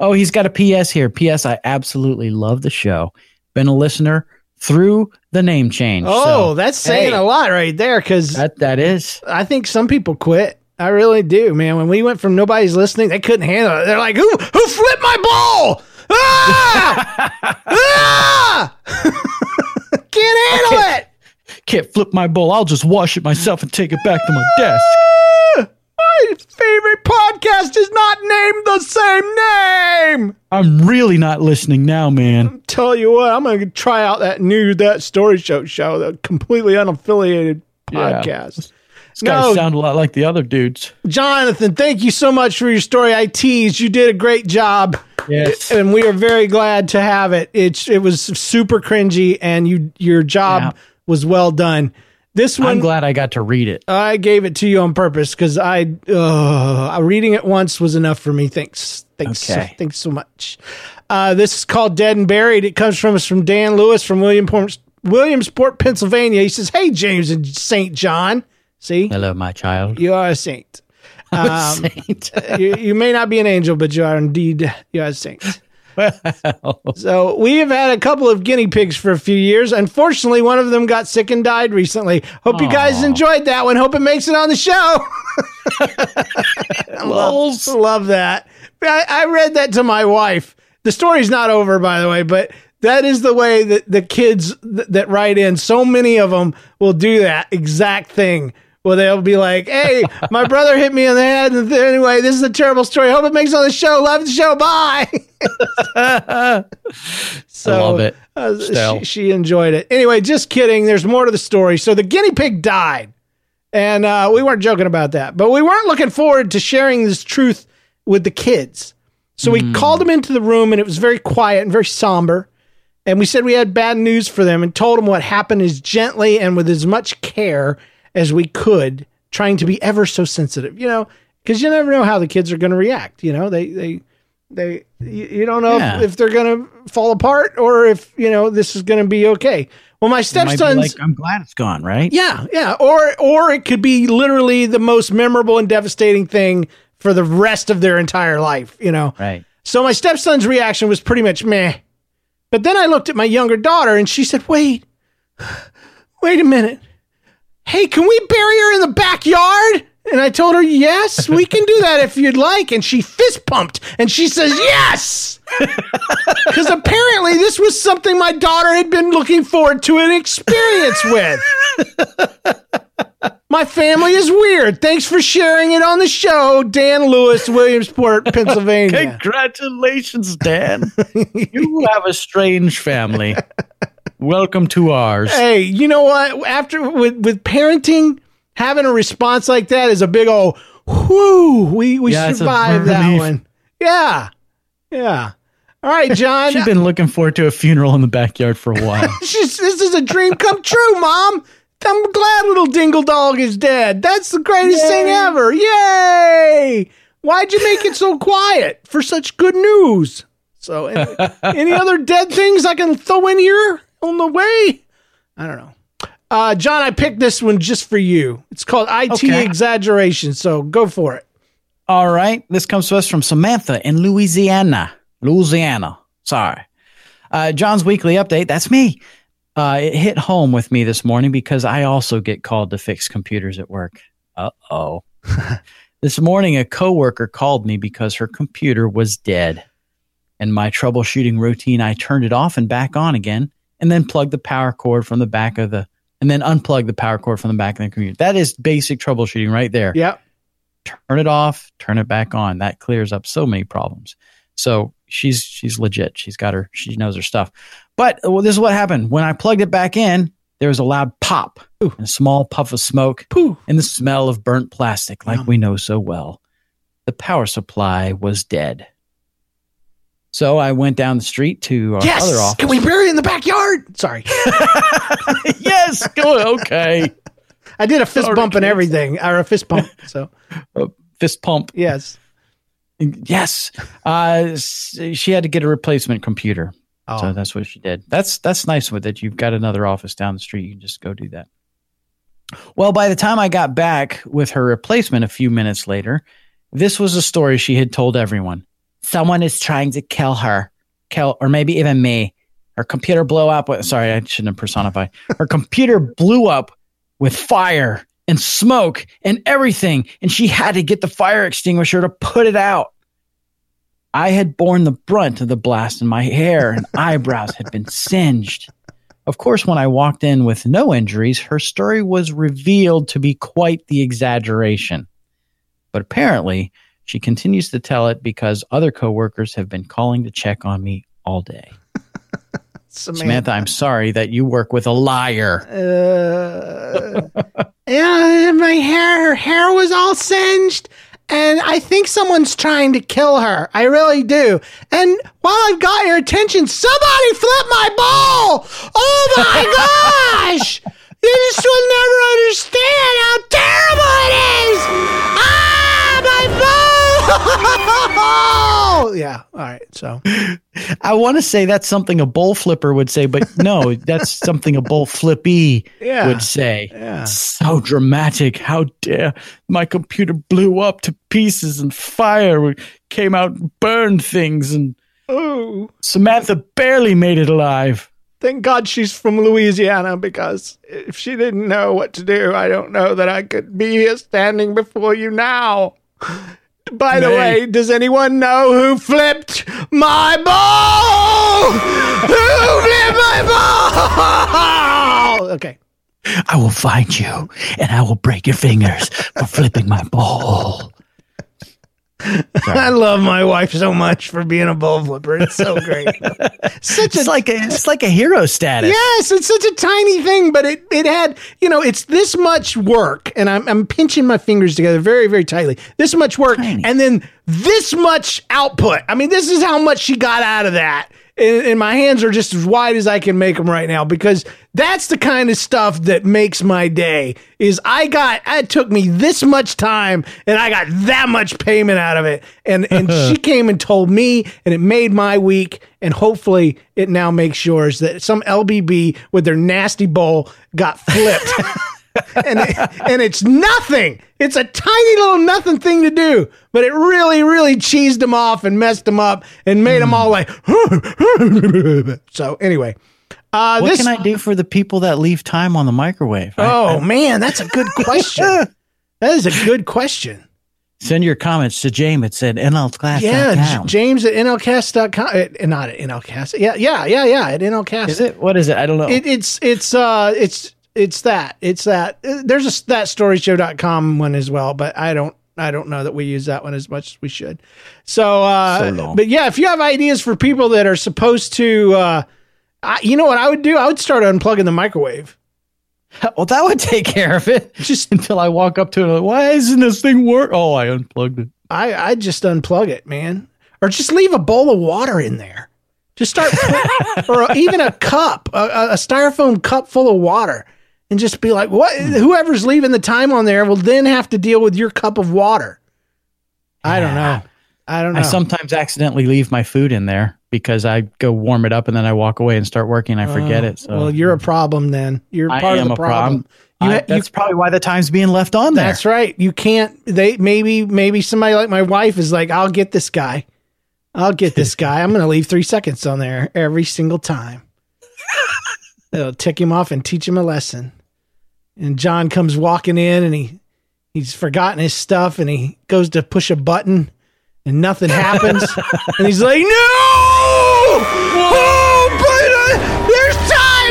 Oh, he's got a P.S. here. P.S. I absolutely love the show. Been a listener through the name change. Oh, so, that's saying a lot right there, because that is. I think some people quit. I really do, man. When we went from nobody's listening, they couldn't handle it. They're like, who flipped my ball? Ah! Can't handle it. Can't flip my bowl. I'll just wash it myself and take it back to my desk. My favorite podcast is not named the same name. I'm really not listening now, man. I'll tell you what, I'm going to try out that new That Story show, the completely unaffiliated podcast. This guy sound a lot like the other dudes. Jonathan, thank you so much for your story. I teased. You did a great job. Yes. And we are very glad to have it. It was super cringy, and your job was well done. This one, I'm glad I got to read it. I gave it to you on purpose because reading it once was enough for me. Thanks. Okay. Thanks so much. This is called Dead and Buried. It comes from us from Dan Lewis from Williamsport, Pennsylvania. He says, "Hey, James and Saint John. See, hello, my child. You are a saint. I'm a saint. you may not be an angel, but you are a saint." Well. So we have had a couple of guinea pigs for a few years. Unfortunately, one of them got sick and died recently. Hope you guys enjoyed that one. Hope it makes it on the show. I love that. I read that to my wife. The story's not over, by the way, but that is the way that the kids that write in, so many of them will do that exact thing where they'll be like, hey, my brother hit me in the head. And anyway, this is a terrible story. Hope it makes it on the show. Love the show. Bye. So, I love it. She enjoyed it. Anyway, just kidding. There's more to the story. So the guinea pig died. And we weren't joking about that. But we weren't looking forward to sharing this truth with the kids. So we called them into the room, and it was very quiet and very somber. And we said we had bad news for them and told them what happened as gently and with as much care as we could, trying to be ever so sensitive, you know, because you never know how the kids are going to react. You know, you don't know if they're going to fall apart or if, you know, this is going to be okay. Well, my stepson's like, I'm glad it's gone, right? Yeah. Yeah. Or it could be literally the most memorable and devastating thing for the rest of their entire life, you know? Right. So my stepson's reaction was pretty much meh. But then I looked at my younger daughter and she said, wait a minute. Hey, can we bury her in the backyard? And I told her, yes, we can do that if you'd like. And she fist pumped and she says, yes, because apparently this was something my daughter had been looking forward to an experience with. My family is weird. Thanks for sharing it on the show. Dan Lewis, Williamsport, Pennsylvania. Congratulations, Dan. You have a strange family. Welcome to ours. Hey, you know what? After with parenting, having a response like that is a big old whoo. We survived that one. Yeah. All right, John. She's been looking forward to a funeral in the backyard for a while. This is a dream come true, Mom. I'm glad little Dingle Dog is dead. That's the greatest thing ever. Yay! Why'd you make it so quiet for such good news? So, any other dead things I can throw in here? On the way, I don't know. John, I picked this one just for you. It's called IT Exaggeration, so go for it. All right. This comes to us from Samantha in Louisiana. Sorry. John's weekly update, that's me. It hit home with me this morning because I also get called to fix computers at work. Uh-oh. This morning, a coworker called me because her computer was dead. In my troubleshooting routine, I turned it off and back on again. And then unplug the power cord from the back of the computer. That is basic troubleshooting right there. Yep. Turn it off, turn it back on. That clears up so many problems. So she's legit. She knows her stuff. But this is what happened. When I plugged it back in, there was a loud pop, and a small puff of smoke, and the smell of burnt plastic like we know so well. The power supply was dead. So I went down the street to our other office. Can we bury it in the backyard? Sorry. Yes. Okay. I did a fist bump and everything. Or a fist pump. So. Fist pump. Yes. Yes. She had to get a replacement computer. Oh. So that's what she did. That's nice with it. You've got another office down the street. You can just go do that. Well, by the time I got back with her replacement a few minutes later, this was a story she had told everyone. Someone is trying to kill her, or maybe even me. Her computer blew up. Sorry, I shouldn't have personified. Her computer blew up with fire and smoke and everything, and she had to get the fire extinguisher to put it out. I had borne the brunt of the blast, and my hair and eyebrows had been singed. Of course, when I walked in with no injuries, her story was revealed to be quite the exaggeration. But apparently, she continues to tell it because other coworkers have been calling to check on me all day. Samantha, I'm sorry that you work with a liar. Yeah, her hair was all singed, and I think someone's trying to kill her. I really do. And while I've got your attention, somebody flipped my ball. Oh my gosh! You just will never understand how terrible it is. My ball. Yeah. All right. So I want to say that's something a bull flipper would say, but no, that's something a bull flippy would say. Yeah. So dramatic. How dare my computer blew up to pieces and fire came out and burned things. And Samantha barely made it alive. Thank God she's from Louisiana, because if she didn't know what to do, I don't know that I could be here standing before you now. By the way, does anyone know who flipped my ball? Who flipped my ball? Okay. I will find you, and I will break your fingers for flipping my ball. Sorry. I love my wife so much for being a ball flipper. It's so great. It's like a hero status. Yes, it's such a tiny thing, but it had, you know, it's this much work, and I'm pinching my fingers together very, very tightly. This much work, and then this much output. I mean, this is how much she got out of that. And my hands are just as wide as I can make them right now, because that's the kind of stuff that makes my day. Is it took me this much time and I got that much payment out of it. And she came and told me, and it made my week. And hopefully it now makes yours, that some LBB with their nasty bowl got flipped. and it's nothing. It's a tiny little nothing thing to do, but it really, really cheesed them off and messed them up and made them all like. So anyway, what can I do for the people that leave time on the microwave? Man, that's a good question. That is a good question. Send your comments to James at NLCast.com. Yeah, James at NLCast.com. Not at NLCast. Yeah. At NLCast. Is it? What is it? I don't know. It's that. There's a thatstoryshow.com one as well, but I don't know that we use that one as much as we should. So but yeah, if you have ideas for people that are supposed to, you know what I would do? I would start unplugging the microwave. Well, that would take care of it. Just until I walk up to it and like, why isn't this thing work? Oh, I unplugged it. I just unplug it, man. Or just leave a bowl of water in there. Just start, or even a cup, a styrofoam cup full of water. And just be like, what? Whoever's leaving the time on there will then have to deal with your cup of water. I don't know. I sometimes accidentally leave my food in there because I go warm it up and then I walk away and start working. I forget it. So. Well, you're a problem then. I am part of the problem. That's probably why the time's being left on there. That's right. You can't. Maybe somebody like my wife is like, I'll get this guy. I'm going to leave 3 seconds on there every single time. It'll tick him off and teach him a lesson. And John comes walking in, and he's forgotten his stuff, and he goes to push a button, and nothing happens. And he's like, no! Oh, but there's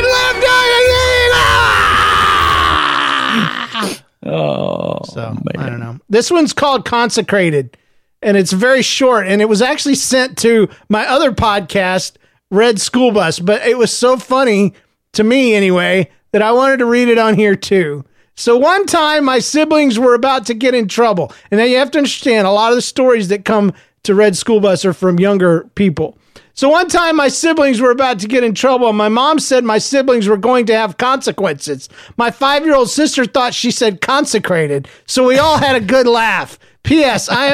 time left on it! Ah! Oh, so, man. I don't know. This one's called Consecrated, and it's very short, and it was actually sent to my other podcast, Red School Bus, but it was so funny, to me anyway, that I wanted to read it on here too. So one time my siblings were about to get in trouble. And now you have to understand, a lot of the stories that come to Red School Bus are from younger people. So one time my siblings were about to get in trouble, and my mom said my siblings were going to have consequences. My 5-year-old sister thought she said consecrated. So we all had a good laugh. P.S. I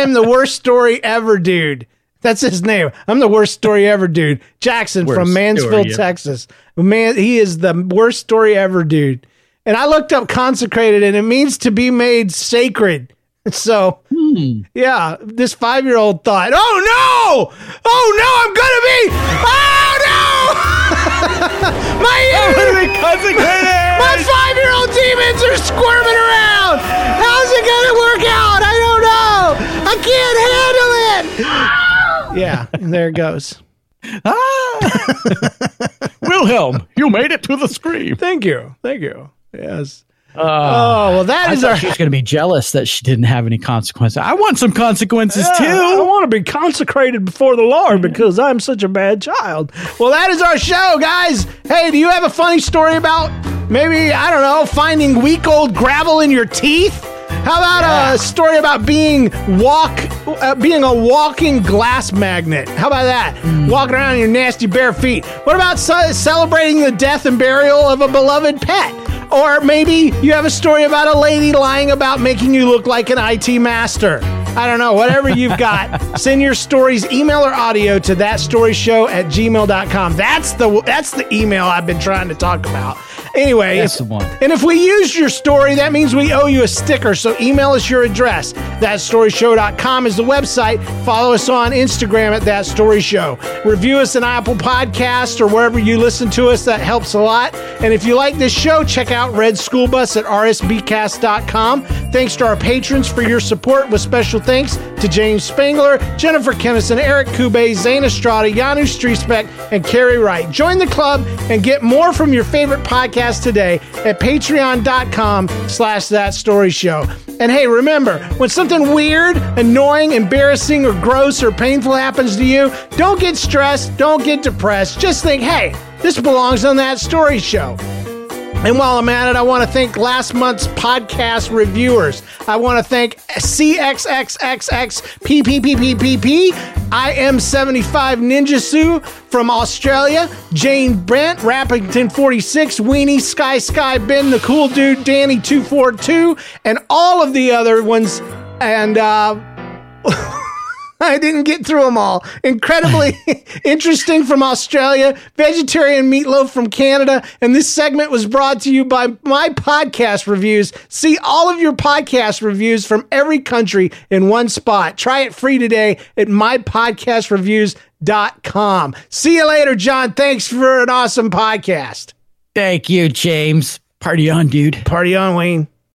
am the worst story ever, dude. That's his name. I'm the worst story ever, dude. Jackson from Mansfield, Texas. Man, he is the worst story ever, dude. And I looked up consecrated, and it means to be made sacred. So, yeah, this 5-year-old thought, oh no, I'm going to be, my 5-year-old demons are squirming around. How's it going to work out? I don't know. I can't handle it. Yeah, and there it goes. Ah! Wilhelm, you made it to the screen. Thank you. Yes. Well, I thought she was going to be jealous that she didn't have any consequences. I want some consequences, too. I want to be consecrated before the Lord because I'm such a bad child. Well, that is our show, guys. Hey, do you have a funny story about maybe, I don't know, finding week old gravel in your teeth? How about a story about being a walking glass magnet? How about that? Walking around in your nasty bare feet. What about celebrating the death and burial of a beloved pet? Or maybe you have a story about a lady lying about making you look like an IT master. I don't know. Whatever you've got, send your stories, email or audio to thatstoryshow@gmail.com. That's the email I've been trying to talk about. Anyway, and if we use your story, that means we owe you a sticker, so email us your address. thatstoryshow.com is the website. Follow us on Instagram at thatstoryshow. Review us on Apple Podcasts or wherever you listen to us. That helps a lot. And if you like this show, check out Red School Bus at rsbcast.com. Thanks to our patrons for your support, with special thanks to James Spangler, Jennifer Kennison, Eric Kube, Zane Estrada, Janu Striesbeck, and Carrie Wright. Join the club and get more from your favorite podcast podcast today at patreon.com/thatstoryshow. And hey, remember, when something weird, annoying, embarrassing, or gross or painful happens to you, don't get stressed, don't get depressed. Just think, hey, this belongs on That Story Show. And while I'm at it, I want to thank last month's podcast reviewers. I want to thank CXXXXPPPPPP, IM75 Ninjasu from Australia, Jane Brent, Rappington46, Weenie, Sky, Ben, the Cool Dude, Danny242, and all of the other ones. And I didn't get through them all. Incredibly Interesting from Australia, Vegetarian Meatloaf from Canada, and this segment was brought to you by my podcast reviews. See all of your podcast reviews from every country in one spot. Try it free today at mypodcastreviews.com. See you later, John. Thanks for an awesome podcast. Thank you, James. Party on, dude. Party on, Wayne.